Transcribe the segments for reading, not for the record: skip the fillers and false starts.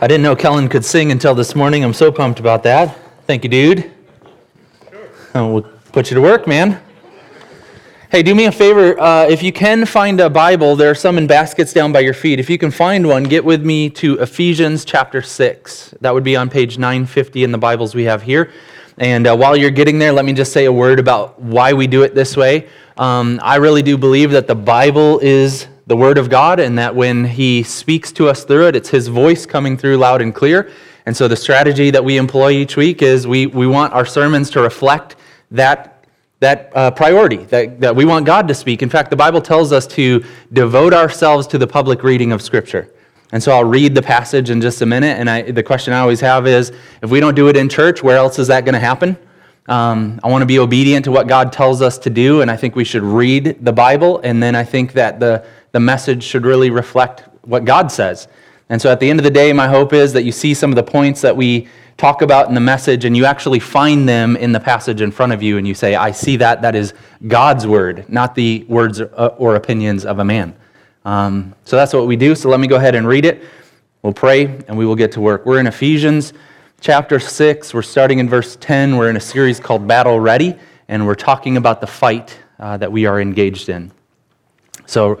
I didn't know Kellen could sing until this morning. I'm so pumped about that. Thank you, dude. Sure. We'll put you to work, man. Hey, do me a favor. If you can find a Bible, there are some in baskets down by your feet. If you can find one, get with me to Ephesians chapter 6. That would be on page 950 in the Bibles we have here. And while you're getting there, let me just say a word about why we do it this way. I really do believe that the Bible is the Word of God, and that when He speaks to us through it, it's His voice coming through loud and clear. And so the strategy that we employ each week is we want our sermons to reflect that priority, that we want God to speak. In fact, the Bible tells us to devote ourselves to the public reading of Scripture. And so I'll read the passage in just a minute, and the question I always have is, if we don't do it in church, where else is that going to happen? I want to be obedient to what God tells us to do, and I think we should read the Bible, and then I think that the message should really reflect what God says. And so at the end of the day, my hope is that you see some of the points that we talk about in the message, and you actually find them in the passage in front of you, and you say, I see that. That is God's word, not the words or opinions of a man. So that's what we do. So let me go ahead and read it. We'll pray, and we will get to work. We're in Ephesians chapter 6. We're starting in verse 10. We're in a series called Battle Ready, and we're talking about the fight that we are engaged in. So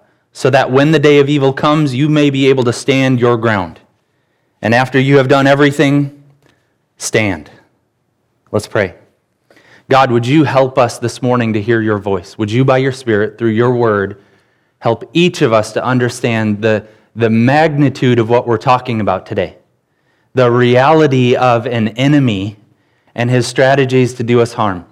so that when the day of evil comes, you may be able to stand your ground. And after you have done everything, stand. Let's pray. God, would you help us this morning to hear your voice? Would you, by your Spirit, through your word, help each of us to understand the magnitude of what we're talking about today, the reality of an enemy and his strategies to do us harm.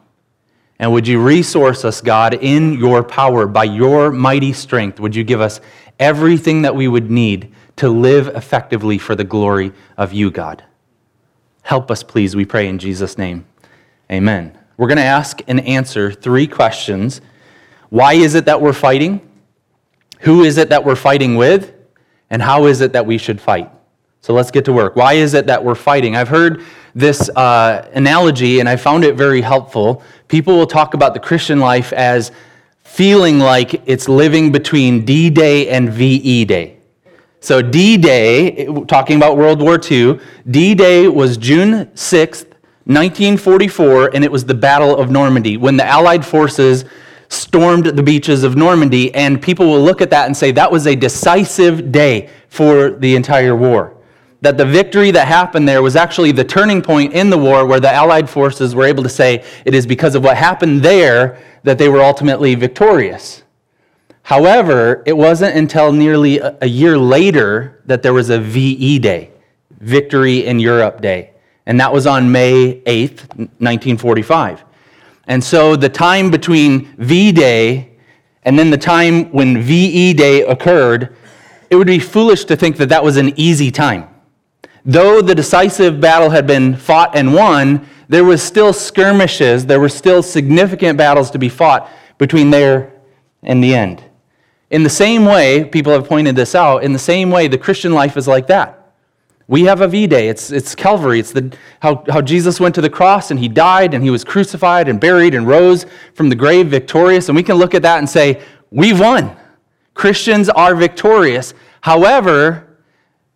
And would you resource us, God, in your power, by your mighty strength? Would you give us everything that we would need to live effectively for the glory of you, God? Help us, please, we pray in Jesus' name. Amen. We're going to ask and answer three questions. Why is it that we're fighting? Who is it that we're fighting with? And how is it that we should fight? So let's get to work. Why is it that we're fighting? I've heard this analogy, and I found it very helpful. People will talk about the Christian life as feeling like it's living between D-Day and V-E-Day. So D-Day, talking about World War II, D-Day was June 6th, 1944, and it was the Battle of Normandy, when the Allied forces stormed the beaches of Normandy, and people will look at that and say that was a decisive day for the entire war. That the victory that happened there was actually the turning point in the war, where the Allied forces were able to say it is because of what happened there that they were ultimately victorious. However, it wasn't until nearly a year later that there was a V-E-Day, Victory in Europe Day, and that was on May 8th, 1945. And so the time between V-Day and then the time when V-E-Day occurred, it would be foolish to think that that was an easy time. Though the decisive battle had been fought and won, there was still skirmishes, there were still significant battles to be fought between there and the end. In the same way, people have pointed this out, in the same way the Christian life is like that. We have a V-Day. It's Calvary. It's how Jesus went to the cross, and He died, and He was crucified and buried and rose from the grave victorious. And we can look at that and say, we've won. Christians are victorious. However,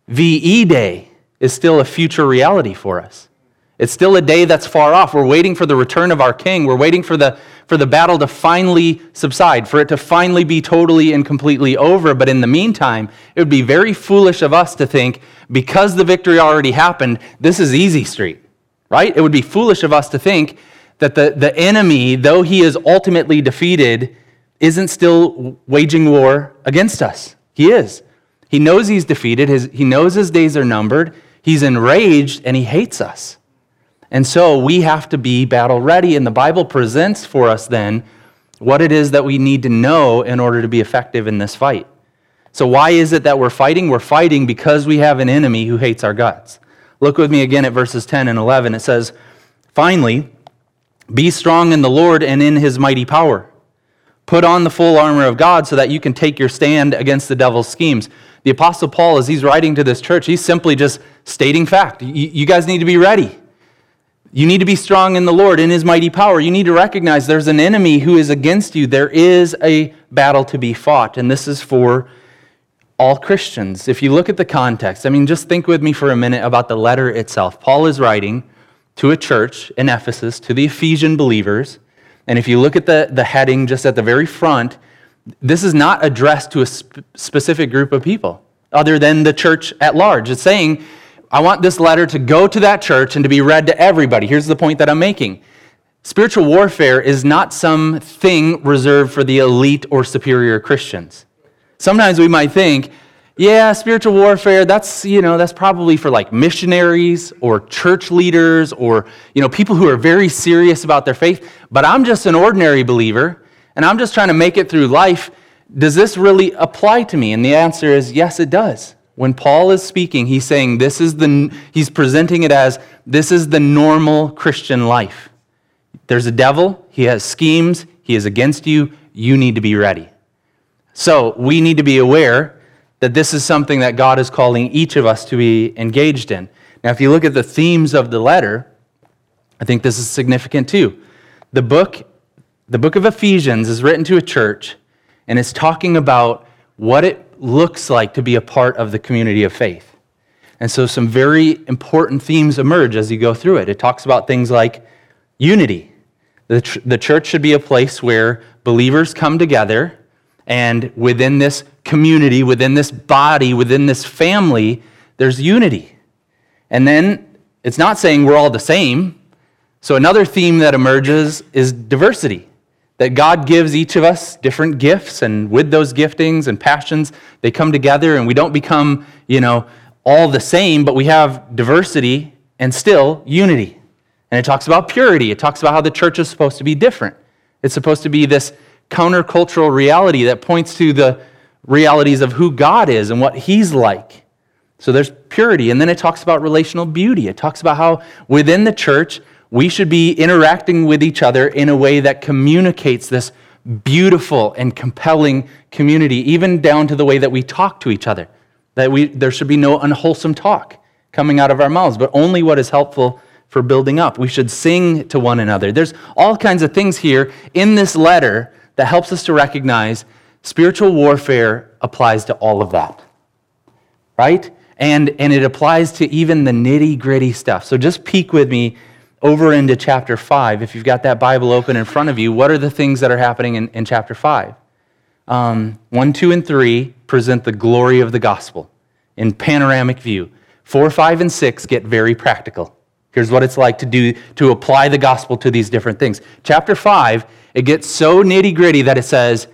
V-E-Day is still a future reality for us. It's still a day that's far off. We're waiting for the return of our King. We're waiting for the battle to finally subside, for it to finally be totally and completely over. But in the meantime, it would be very foolish of us to think, because the victory already happened, this is easy street, right? It would be foolish of us to think that the enemy, though he is ultimately defeated, isn't still waging war against us. He is. He knows he's defeated. He knows his days are numbered. He's enraged, and he hates us. And so we have to be battle ready, and the Bible presents for us then what it is that we need to know in order to be effective in this fight. So why is it that we're fighting? We're fighting because we have an enemy who hates our guts. Look with me again at verses 10 and 11. It says, "Finally, be strong in the Lord and in his mighty power. Put on the full armor of God so that you can take your stand against the devil's schemes." The Apostle Paul, as he's writing to this church, he's simply just stating fact. You guys need to be ready. You need to be strong in the Lord, in his mighty power. You need to recognize there's an enemy who is against you. There is a battle to be fought, and this is for all Christians. If you look at the context, just think with me for a minute about the letter itself. Paul is writing to a church in Ephesus, to the Ephesian believers, and if you look at the heading just at the very front, this is not addressed to a specific group of people other than the church at large. It's saying, I want this letter to go to that church and to be read to everybody. Here's the point that I'm making. Spiritual warfare is not some thing reserved for the elite or superior Christians. Sometimes we might think, spiritual warfare, that's probably for like missionaries or church leaders or, people who are very serious about their faith. But I'm just an ordinary believer, and I'm just trying to make it through life. Does this really apply to me? And the answer is yes, it does. When Paul is speaking, he's saying he's presenting it as this is the normal Christian life. There's a devil, he has schemes, he is against you, you need to be ready. So we need to be aware that this is something that God is calling each of us to be engaged in. Now, if you look at the themes of the letter, I think this is significant too. The book of Ephesians is written to a church, and it's talking about what it looks like to be a part of the community of faith. And so some very important themes emerge as you go through it. It talks about things like unity. The church should be a place where believers come together, and within this community, within this body, within this family, there's unity. And then it's not saying we're all the same. So another theme that emerges is diversity. That God gives each of us different gifts, and with those giftings and passions, they come together, and we don't become, all the same, but we have diversity and still unity. And it talks about purity. It talks about how the church is supposed to be different. It's supposed to be this countercultural reality that points to the realities of who God is and what he's like. So there's purity. And then it talks about relational beauty. It talks about how within the church, we should be interacting with each other in a way that communicates this beautiful and compelling community, even down to the way that we talk to each other, that there should be no unwholesome talk coming out of our mouths, but only what is helpful for building up. We should sing to one another. There's all kinds of things here in this letter that helps us to recognize spiritual warfare applies to all of that, right? And it applies to even the nitty-gritty stuff. So just peek with me over into chapter 5, if you've got that Bible open in front of you. What are the things that are happening in chapter 5? 1, 2, and 3 present the glory of the gospel in panoramic view. 4, 5, and 6 get very practical. Here's what it's like to apply the gospel to these different things. Chapter 5, it gets so nitty-gritty that it says,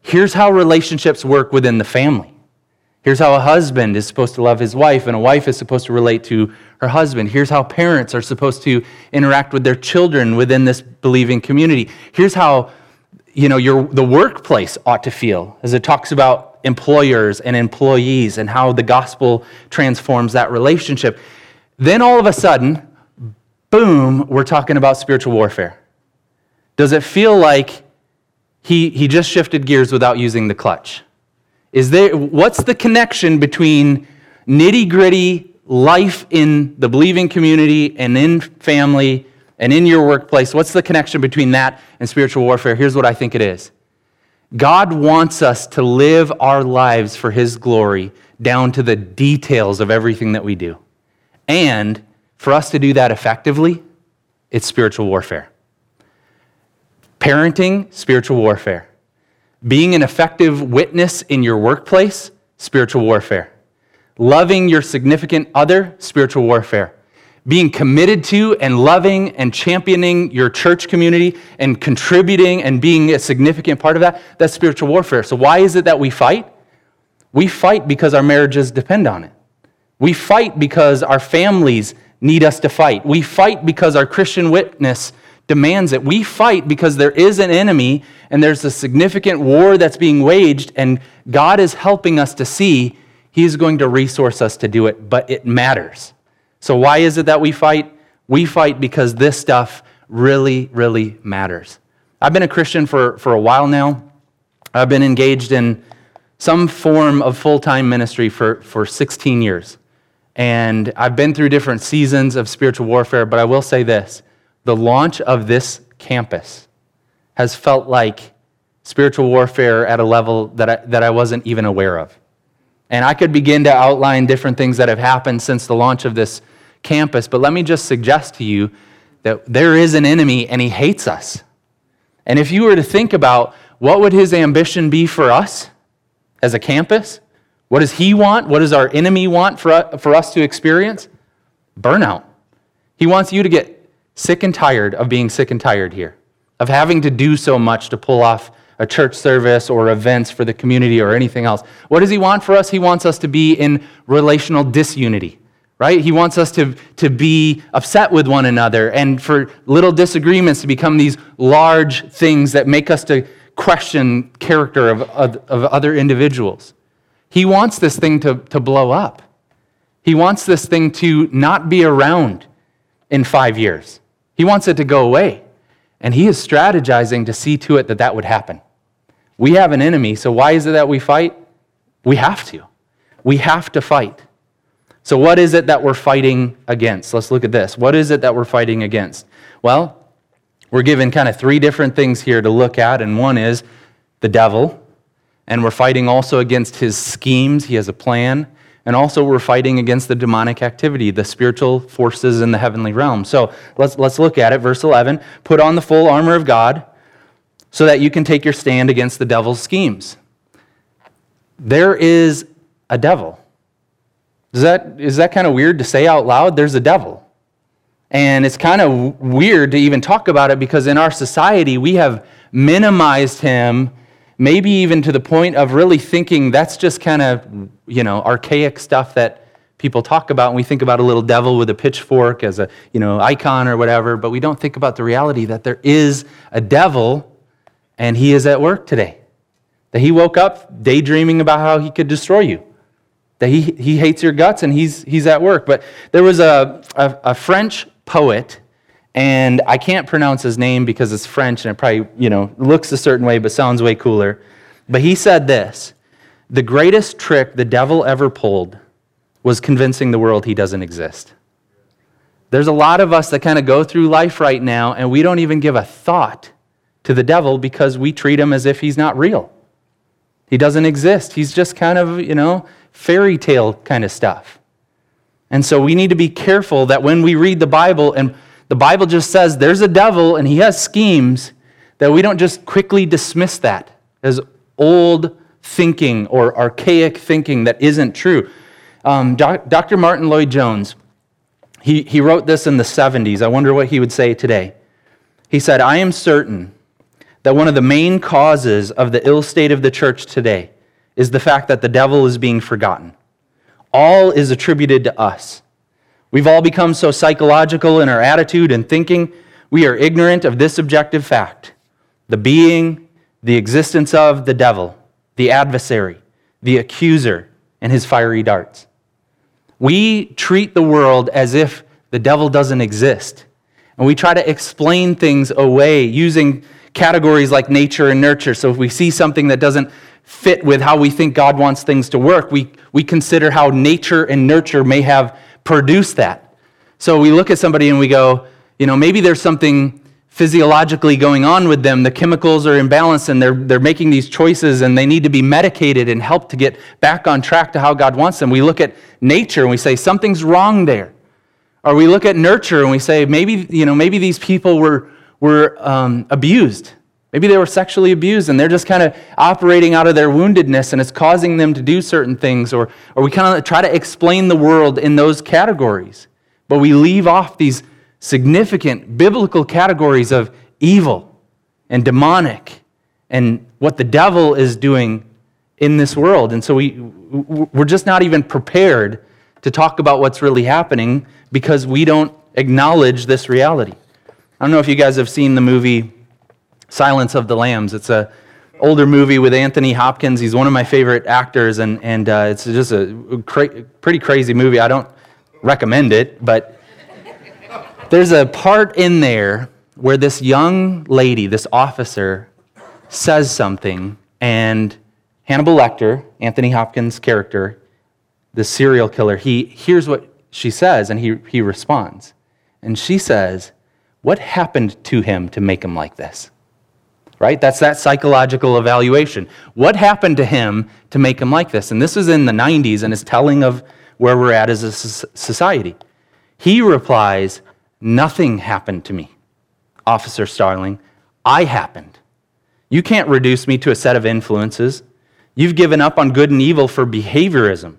here's how relationships work within the family. Here's how a husband is supposed to love his wife, and a wife is supposed to relate to her husband. Here's how parents are supposed to interact with their children within this believing community. Here's how the workplace ought to feel, as it talks about employers and employees and how the gospel transforms that relationship. Then all of a sudden, boom, we're talking about spiritual warfare. Does it feel like he just shifted gears without using the clutch? What's the connection between nitty-gritty life in the believing community and in family and in your workplace? What's the connection between that and spiritual warfare? Here's what I think it is. God wants us to live our lives for his glory down to the details of everything that we do. And for us to do that effectively, it's spiritual warfare. Parenting, spiritual warfare. Being an effective witness in your workplace, spiritual warfare. Loving your significant other, spiritual warfare. Being committed to and loving and championing your church community and contributing and being a significant part of that, that's spiritual warfare. So why is it that we fight? We fight because our marriages depend on it. We fight because our families need us to fight. We fight because our Christian witness demands it. We fight because there is an enemy and there's a significant war that's being waged, and God is helping us to see he's going to resource us to do it, but it matters. So why is it that we fight? We fight because this stuff really, really matters. I've been a Christian for a while now. I've been engaged in some form of full-time ministry for 16 years. And I've been through different seasons of spiritual warfare, but I will say this. The launch of this campus has felt like spiritual warfare at a level that I wasn't even aware of. And I could begin to outline different things that have happened since the launch of this campus, but let me just suggest to you that there is an enemy and he hates us. And if you were to think about what would his ambition be for us as a campus, what does he want? What does our enemy want for us to experience? Burnout. He wants you to get sick and tired of being sick and tired here, of having to do so much to pull off a church service or events for the community or anything else. What does he want for us? He wants us to be in relational disunity, right? He wants us to be upset with one another and for little disagreements to become these large things that make us to question character of other individuals. He wants this thing to blow up. He wants this thing to not be around in 5 years. He wants it to go away. And he is strategizing to see to it that would happen. We have an enemy, so why is it that we fight? We have to. We have to fight. So what is it that we're fighting against? Let's look at this. What is it that we're fighting against? Well, we're given kind of three different things here to look at, and one is the devil, and we're fighting also against his schemes. He has a plan. And also we're fighting against the demonic activity, the spiritual forces in the heavenly realm. So let's look at it. Verse 11, put on the full armor of God so that you can take your stand against the devil's schemes. There is a devil. Is that kind of weird to say out loud? There's a devil. And it's kind of weird to even talk about it because in our society we have minimized him, maybe even to the point of really thinking that's just kind of, archaic stuff that people talk about, and we think about a little devil with a pitchfork as a, icon or whatever, but we don't think about the reality that there is a devil, and he is at work today. That he woke up daydreaming about how he could destroy you. That he hates your guts, and he's at work. But there was a French poet, and I can't pronounce his name because it's French and it probably, looks a certain way but sounds way cooler. But he said this, the greatest trick the devil ever pulled was convincing the world he doesn't exist. There's a lot of us that kind of go through life right now and we don't even give a thought to the devil because we treat him as if he's not real. He doesn't exist. He's just kind of, fairy tale kind of stuff. And so we need to be careful that when we read the Bible and the Bible just says there's a devil and he has schemes, that we don't just quickly dismiss that as old thinking or archaic thinking that isn't true. Dr. Martin Lloyd-Jones, he wrote this in the 70s. I wonder what he would say today. He said, I am certain that one of the main causes of the ill state of the church today is the fact that the devil is being forgotten. All is attributed to us. We've all become so psychological in our attitude and thinking, we are ignorant of this objective fact, the being, the existence of the devil, the adversary, the accuser, and his fiery darts. We treat the world as if the devil doesn't exist, and we try to explain things away using categories like nature and nurture. So if we see something that doesn't fit with how we think God wants things to work, we consider how nature and nurture may have produce that. So we look at somebody and we go, maybe there's something physiologically going on with them. The chemicals are imbalanced and they're making these choices and they need to be medicated and helped to get back on track to how God wants them. We look at nature and we say, something's wrong there. Or we look at nurture and we say, maybe these people were abused. Maybe they were sexually abused and they're just kind of operating out of their woundedness and it's causing them to do certain things, or we kind of try to explain the world in those categories. But we leave off these significant biblical categories of evil and demonic and what the devil is doing in this world. And so we're just not even prepared to talk about what's really happening because we don't acknowledge this reality. I don't know if you guys have seen the movie Silence of the Lambs. It's an older movie with Anthony Hopkins. He's one of my favorite actors, and it's just a pretty crazy movie. I don't recommend it, but there's a part in there where this young lady, this officer, says something, and Hannibal Lecter, Anthony Hopkins' character, the serial killer, he hears what she says, and he responds. And she says, "What happened to him to make him like this?" Right? That's that psychological evaluation. What happened to him to make him like this? And this is in the 90s, and is telling of where we're at as a society. He replies, "Nothing happened to me, Officer Starling. I happened. You can't reduce me to a set of influences. You've given up on good and evil for behaviorism.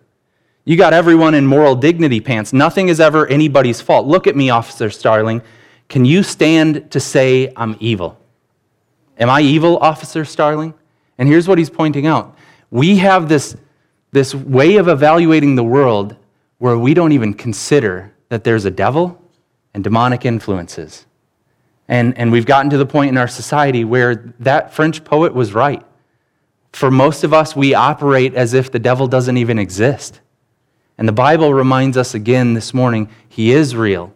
You got everyone in moral dignity pants. Nothing is ever anybody's fault. Look at me, Officer Starling. Can you stand to say I'm evil? Am I evil, Officer Starling?" And here's what he's pointing out. We have this way of evaluating the world where we don't even consider that there's a devil and demonic influences. And we've gotten to the point in our society where that French poet was right. For most of us, we operate as if the devil doesn't even exist. And the Bible reminds us again this morning, he is real.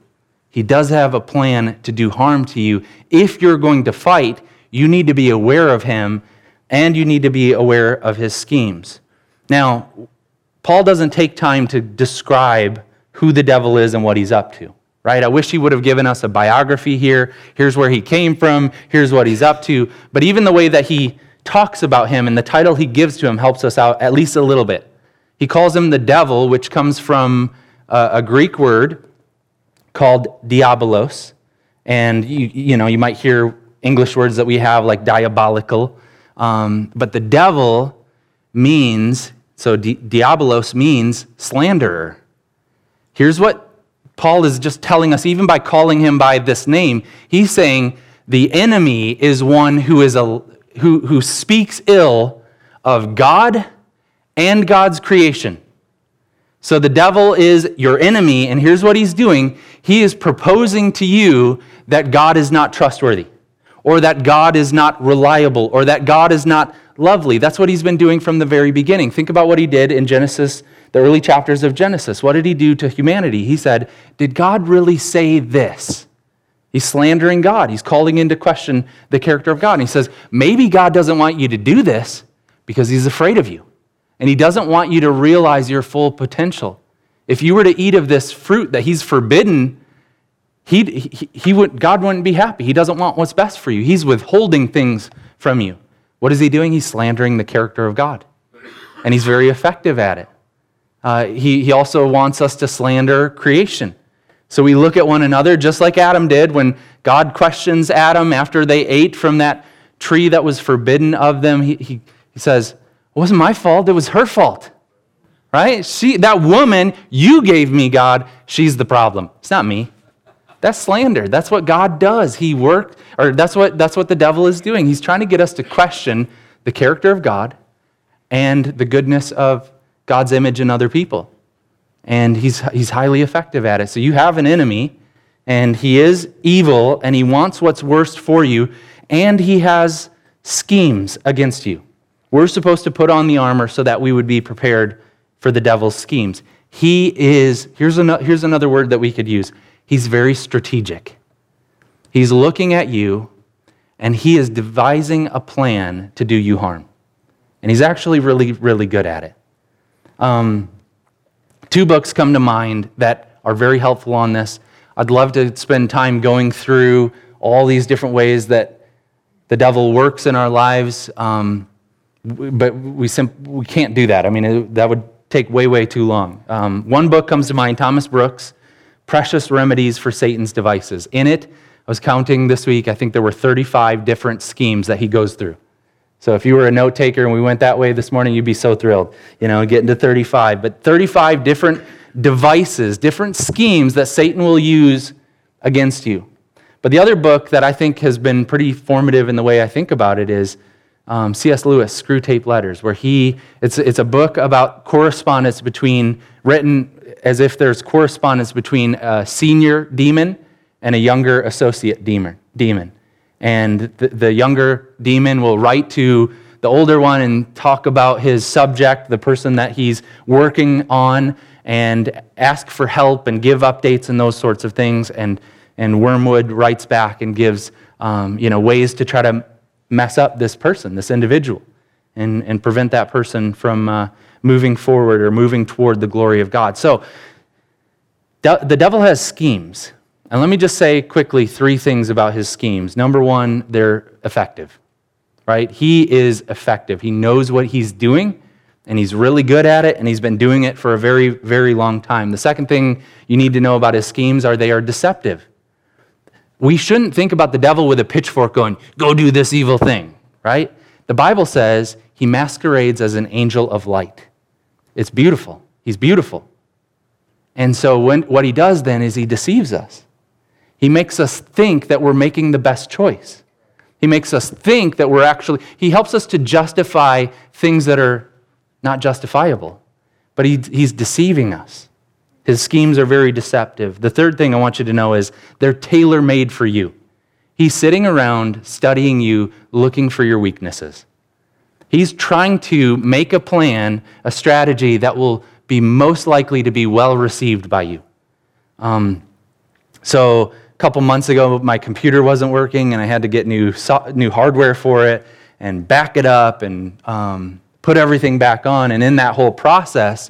He does have a plan to do harm to you. If you're going to fight, you need to be aware of him, and you need to be aware of his schemes. Now, Paul doesn't take time to describe who the devil is and what he's up to, right? I wish he would have given us a biography here. Here's where he came from. Here's what he's up to. But even the way that he talks about him and the title he gives to him helps us out at least a little bit. He calls him the devil, which comes from a Greek word called diabolos. And you might hear English words that we have like diabolical. But the devil means, diabolos means slanderer. Here's what Paul is just telling us, even by calling him by this name. He's saying the enemy is one who speaks ill of God and God's creation. So the devil is your enemy, and here's what he's doing. He is proposing to you that God is not trustworthy, or that God is not reliable, or that God is not lovely. That's what he's been doing from the very beginning. Think about what he did in Genesis, the early chapters of Genesis. What did he do to humanity? He said, "Did God really say this?" He's slandering God. He's calling into question the character of God. And he says, maybe God doesn't want you to do this because he's afraid of you. And he doesn't want you to realize your full potential. If you were to eat of this fruit that he's forbidden, God wouldn't be happy. He doesn't want what's best for you. He's withholding things from you. What is he doing? He's slandering the character of God. And he's very effective at it. He also wants us to slander creation. So we look at one another just like Adam did when God questions Adam after they ate from that tree that was forbidden of them. He says, "It wasn't my fault, it was her fault." Right? That woman you gave me, God, she's the problem. It's not me. That's slander. That's what God does. That's what the devil is doing. He's trying to get us to question the character of God and the goodness of God's image in other people. And he's highly effective at it. So you have an enemy, and he is evil, and he wants what's worst for you, and he has schemes against you. We're supposed to put on the armor so that we would be prepared for the devil's schemes. Here's another word that we could use. He's very strategic. He's looking at you, and he is devising a plan to do you harm. And he's actually really, really good at it. Two books come to mind that are very helpful on this. I'd love to spend time going through all these different ways that the devil works in our lives, but we can't do that. I mean, that would take way, way too long. One book comes to mind, Thomas Brooks, Precious Remedies for Satan's Devices. In it, I was counting this week, I think there were 35 different schemes that he goes through. So if you were a note taker and we went that way this morning, you'd be so thrilled, getting to 35. But 35 different devices, different schemes that Satan will use against you. But the other book that I think has been pretty formative in the way I think about it is C.S. Lewis, Screwtape Letters, where it's a book about correspondence written as if there's correspondence between a senior demon and a younger associate demon. And the younger demon will write to the older one and talk about his subject, the person that he's working on, and ask for help and give updates and those sorts of things. And Wormwood writes back and gives ways to try to mess up this person, this individual, and prevent that person from moving forward or moving toward the glory of God. So the devil has schemes. And let me just say quickly three things about his schemes. Number one, they're effective, right? He is effective. He knows what he's doing, and he's really good at it, and he's been doing it for a very, very long time. The second thing you need to know about his schemes are they are deceptive. We shouldn't think about the devil with a pitchfork going, go do this evil thing, right? The Bible says he masquerades as an angel of light. It's beautiful. He's beautiful. And so what he does then is he deceives us. He makes us think that we're making the best choice. He makes us think that he helps us to justify things that are not justifiable. But he's deceiving us. His schemes are very deceptive. The third thing I want you to know is they're tailor-made for you. He's sitting around studying you, looking for your weaknesses. He's trying to make a plan, a strategy that will be most likely to be well-received by you. So a couple months ago, my computer wasn't working, and I had to get new hardware for it and back it up and put everything back on. And in that whole process,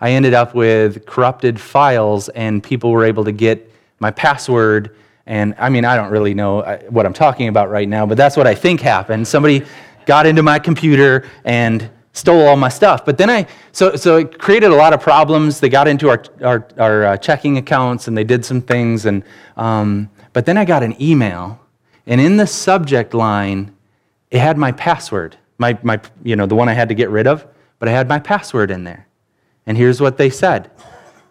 I ended up with corrupted files, and people were able to get my password. And I mean, I don't really know what I'm talking about right now, but that's what I think happened. Somebody got into my computer and stole all my stuff. But then so it created a lot of problems. They got into our checking accounts, and they did some things. And but then I got an email, and in the subject line, it had my password, my the one I had to get rid of, but I had my password in there. And here's what they said: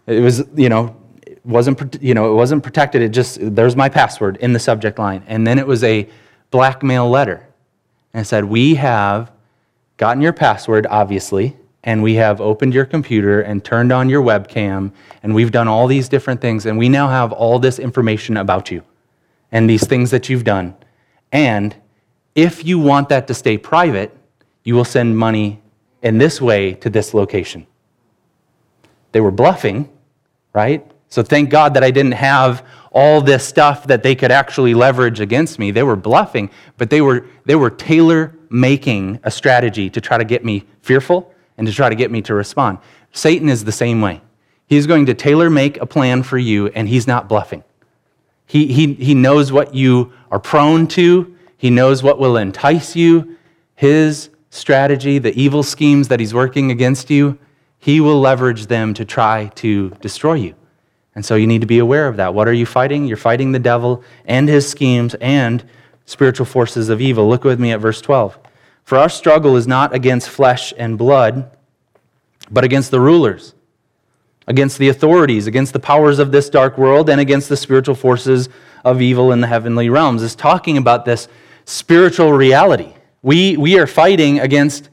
it was it wasn't protected. It just, there's my password in the subject line, and then it was a blackmail letter, and it said, "We have gotten your password, obviously, and we have opened your computer and turned on your webcam, and we've done all these different things, and we now have all this information about you and these things that you've done. And if you want that to stay private, you will send money in this way to this location." They were bluffing, right? So thank God that I didn't have all this stuff that they could actually leverage against me. They were bluffing, but they were tailor-making a strategy to try to get me fearful and to try to get me to respond. Satan is the same way. He's going to tailor-make a plan for you, and he's not bluffing. He knows what you are prone to. He knows what will entice you. His strategy, the evil schemes that he's working against you, he will leverage them to try to destroy you. And so you need to be aware of that. What are you fighting? You're fighting the devil and his schemes and spiritual forces of evil. Look with me at verse 12. "For our struggle is not against flesh and blood, but against the rulers, against the authorities, against the powers of this dark world, and against the spiritual forces of evil in the heavenly realms." It's talking about this spiritual reality. We are fighting against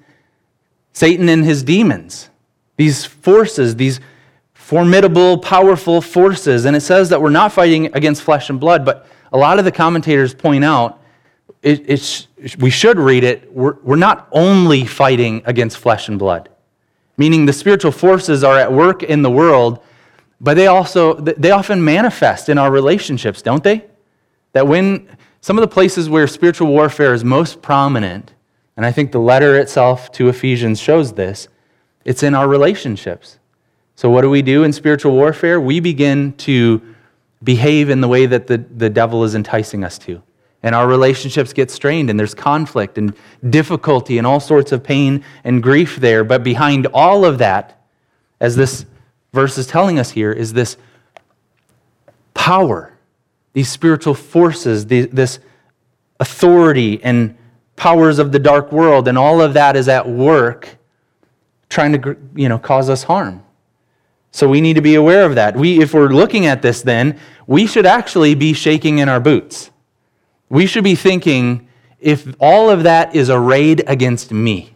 Satan and his demons, these forces, these formidable, powerful forces. And it says that we're not fighting against flesh and blood, but a lot of the commentators point out, we should read it, we're not only fighting against flesh and blood, meaning the spiritual forces are at work in the world, but they often manifest in our relationships, don't they? That when some of the places where spiritual warfare is most prominent, and I think the letter itself to Ephesians shows this, it's in our relationships. So what do we do in spiritual warfare? We begin to behave in the way that the devil is enticing us to. And our relationships get strained, and there's conflict and difficulty and all sorts of pain and grief there. But behind all of that, as this verse is telling us here, is this power, these spiritual forces, this authority and powers of the dark world, and all of that is at work trying to cause us harm. So we need to be aware of that. If we're looking at this then, we should actually be shaking in our boots. We should be thinking, if all of that is arrayed against me,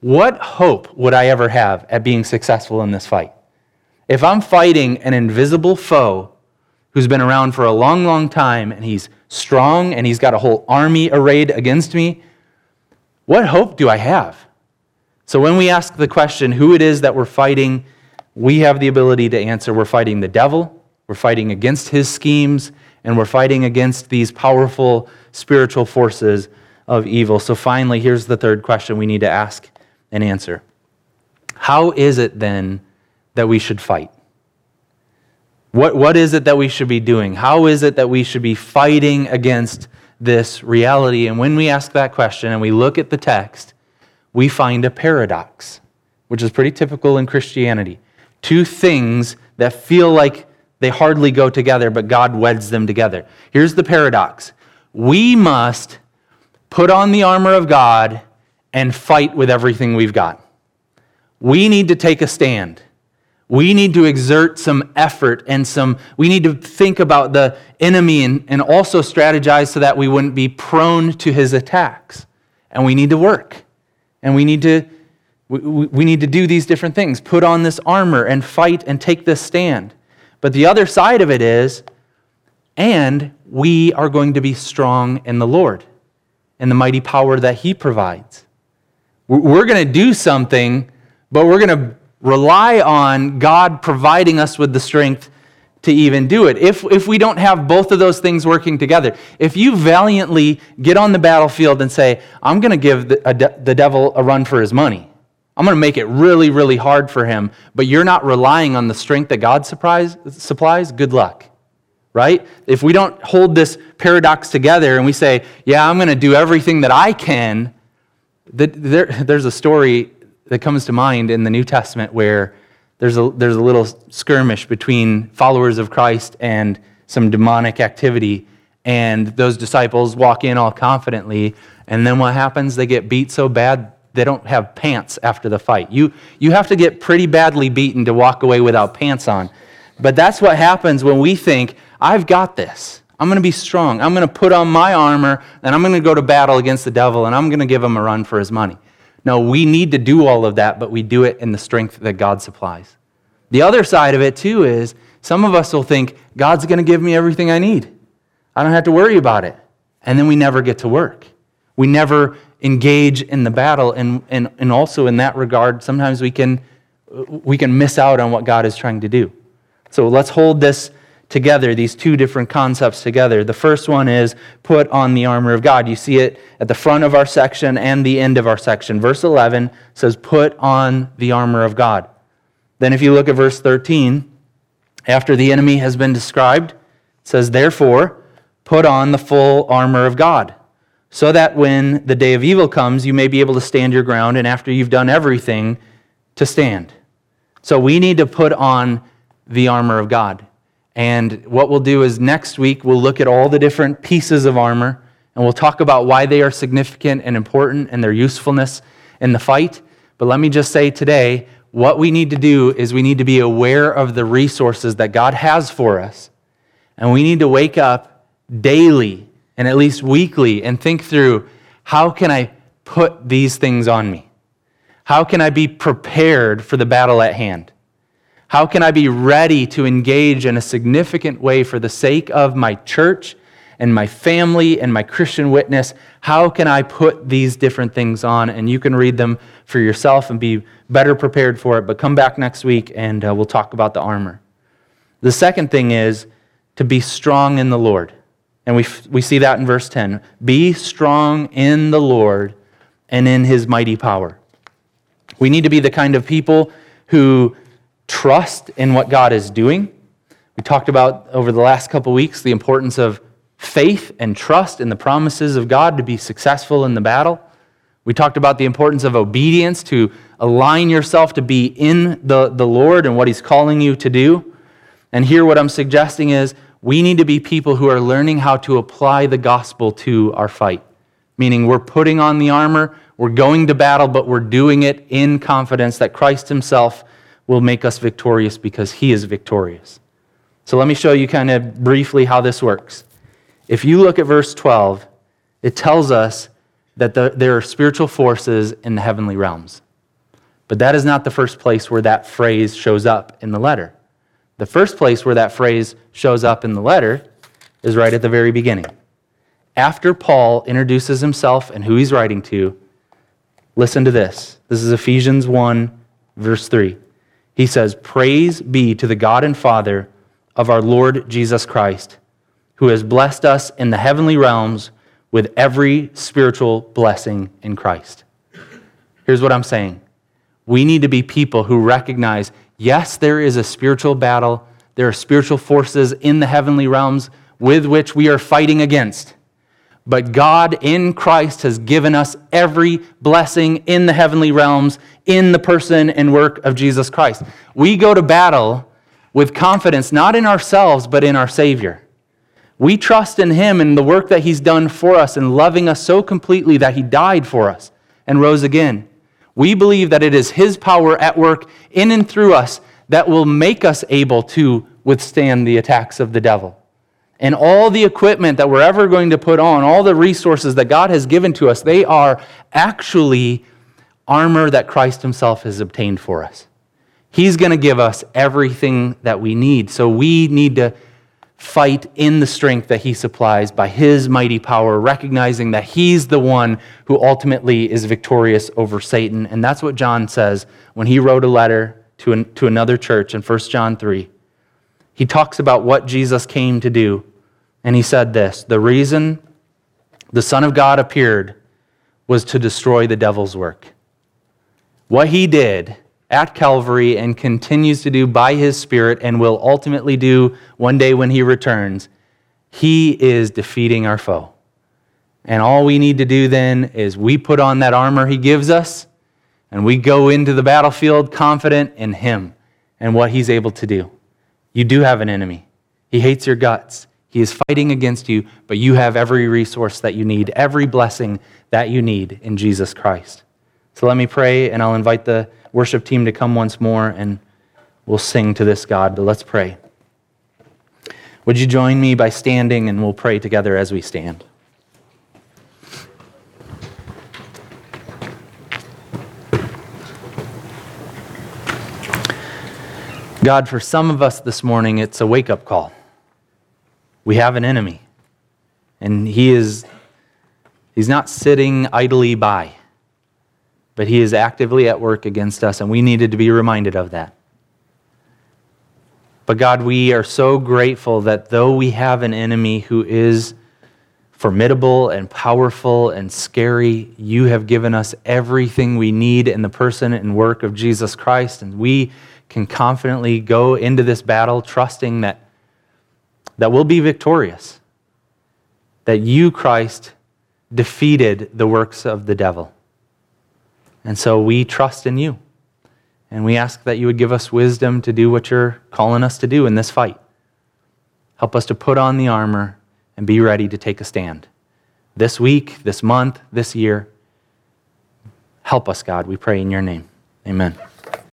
what hope would I ever have at being successful in this fight? If I'm fighting an invisible foe who's been around for a long, long time, and he's strong, and he's got a whole army arrayed against me, what hope do I have? So when we ask the question, who it is that we're fighting, we have the ability to answer. We're fighting the devil, we're fighting against his schemes, and we're fighting against these powerful spiritual forces of evil. So finally, here's the third question we need to ask and answer. How is it then that we should fight? What is it that we should be doing? How is it that we should be fighting against this reality? And when we ask that question and we look at the text, we find a paradox, which is pretty typical in Christianity. Two things that feel like they hardly go together, but God weds them together. Here's the paradox. We must put on the armor of God and fight with everything we've got. We need to take a stand. We need to exert some effort and we need to think about the enemy and also strategize so that we wouldn't be prone to his attacks. And we need to work. And we need to do these different things. Put on this armor and fight and take this stand. But the other side of it is, and we are going to be strong in the Lord and the mighty power that he provides. We're going to do something, but we're going to rely on God providing us with the strength to even do it. If we don't have both of those things working together, if you valiantly get on the battlefield and say, I'm going to give the devil a run for his money, I'm going to make it really, really hard for him, but you're not relying on the strength that God supplies, good luck, right? If we don't hold this paradox together and we say, yeah, I'm going to do everything that I can, there's a story that comes to mind in the New Testament where there's a little skirmish between followers of Christ and some demonic activity, and those disciples walk in all confidently, and then what happens? They get beat so bad they don't have pants after the fight. You have to get pretty badly beaten to walk away without pants on. But that's what happens when we think, I've got this. I'm going to be strong. I'm going to put on my armor, and I'm going to go to battle against the devil, and I'm going to give him a run for his money. No, we need to do all of that, but we do it in the strength that God supplies. The other side of it, too, is some of us will think, God's going to give me everything I need. I don't have to worry about it. And then we never get to work. We never engage in the battle. And also in that regard, sometimes we can miss out on what God is trying to do. So let's hold this together, these two different concepts together. The first one is put on the armor of God. You see it at the front of our section and the end of our section. Verse 11 says, put on the armor of God. Then if you look at verse 13, after the enemy has been described, it says, therefore, put on the full armor of God, so that when the day of evil comes, you may be able to stand your ground, and after you've done everything, to stand. So we need to put on the armor of God. And what we'll do is next week, we'll look at all the different pieces of armor, and we'll talk about why they are significant and important and their usefulness in the fight. But let me just say today, what we need to do is we need to be aware of the resources that God has for us. And we need to wake up daily and at least weekly and think through, how can I put these things on me? How can I be prepared for the battle at hand? How can I be ready to engage in a significant way for the sake of my church and my family and my Christian witness? How can I put these different things on? And you can read them for yourself and be better prepared for it. But come back next week and we'll talk about the armor. The second thing is to be strong in the Lord. And we see that in verse 10. Be strong in the Lord and in his mighty power. We need to be the kind of people who trust in what God is doing. We talked about over the last couple weeks the importance of faith and trust in the promises of God to be successful in the battle. We talked about the importance of obedience, to align yourself to be in the Lord and what he's calling you to do. And here what I'm suggesting is we need to be people who are learning how to apply the gospel to our fight, meaning we're putting on the armor, we're going to battle, but we're doing it in confidence that Christ himself will make us victorious because he is victorious. So let me show you kind of briefly how this works. If you look at verse 12, it tells us that there are spiritual forces in the heavenly realms. But that is not the first place where that phrase shows up in the letter. The first place where that phrase shows up in the letter is right at the very beginning. After Paul introduces himself and who he's writing to, listen to this. This is Ephesians 1, verse 3. He says, "Praise be to the God and Father of our Lord Jesus Christ, who has blessed us in the heavenly realms with every spiritual blessing in Christ." Here's what I'm saying. We need to be people who recognize, yes, there is a spiritual battle. There are spiritual forces in the heavenly realms with which we are fighting against. But God in Christ has given us every blessing in the heavenly realms in the person and work of Jesus Christ. We go to battle with confidence, not in ourselves, but in our Savior. We trust in Him and the work that He's done for us in loving us so completely that He died for us and rose again. We believe that it is His power at work in and through us that will make us able to withstand the attacks of the devil. And all the equipment that we're ever going to put on, all the resources that God has given to us, they are actually armor that Christ Himself has obtained for us. He's going to give us everything that we need. So we need to fight in the strength that He supplies by His mighty power, recognizing that He's the one who ultimately is victorious over Satan. And that's what John says when he wrote a letter to another church in 1 John 3. He talks about what Jesus came to do. And he said this, "The reason the Son of God appeared was to destroy the devil's work." What He did at Calvary and continues to do by His Spirit and will ultimately do one day when He returns, He is defeating our foe. And all we need to do then is we put on that armor He gives us and we go into the battlefield confident in Him and what He's able to do. You do have an enemy. He hates your guts. He is fighting against you, but you have every resource that you need, every blessing that you need in Jesus Christ. So let me pray, and I'll invite the worship team to come once more, and we'll sing to this God, but let's pray. Would you join me by standing, and we'll pray together as we stand. God, for some of us this morning, it's a wake-up call. We have an enemy, and he's not sitting idly by, but He is actively at work against us, and we needed to be reminded of that. But God, we are so grateful that though we have an enemy who is formidable and powerful and scary, You have given us everything we need in the person and work of Jesus Christ, and we can confidently go into this battle trusting that we'll be victorious, that You, Christ, defeated the works of the devil. And so we trust in You. And we ask that You would give us wisdom to do what You're calling us to do in this fight. Help us to put on the armor and be ready to take a stand. This week, this month, this year. Help us, God, we pray in Your name. Amen.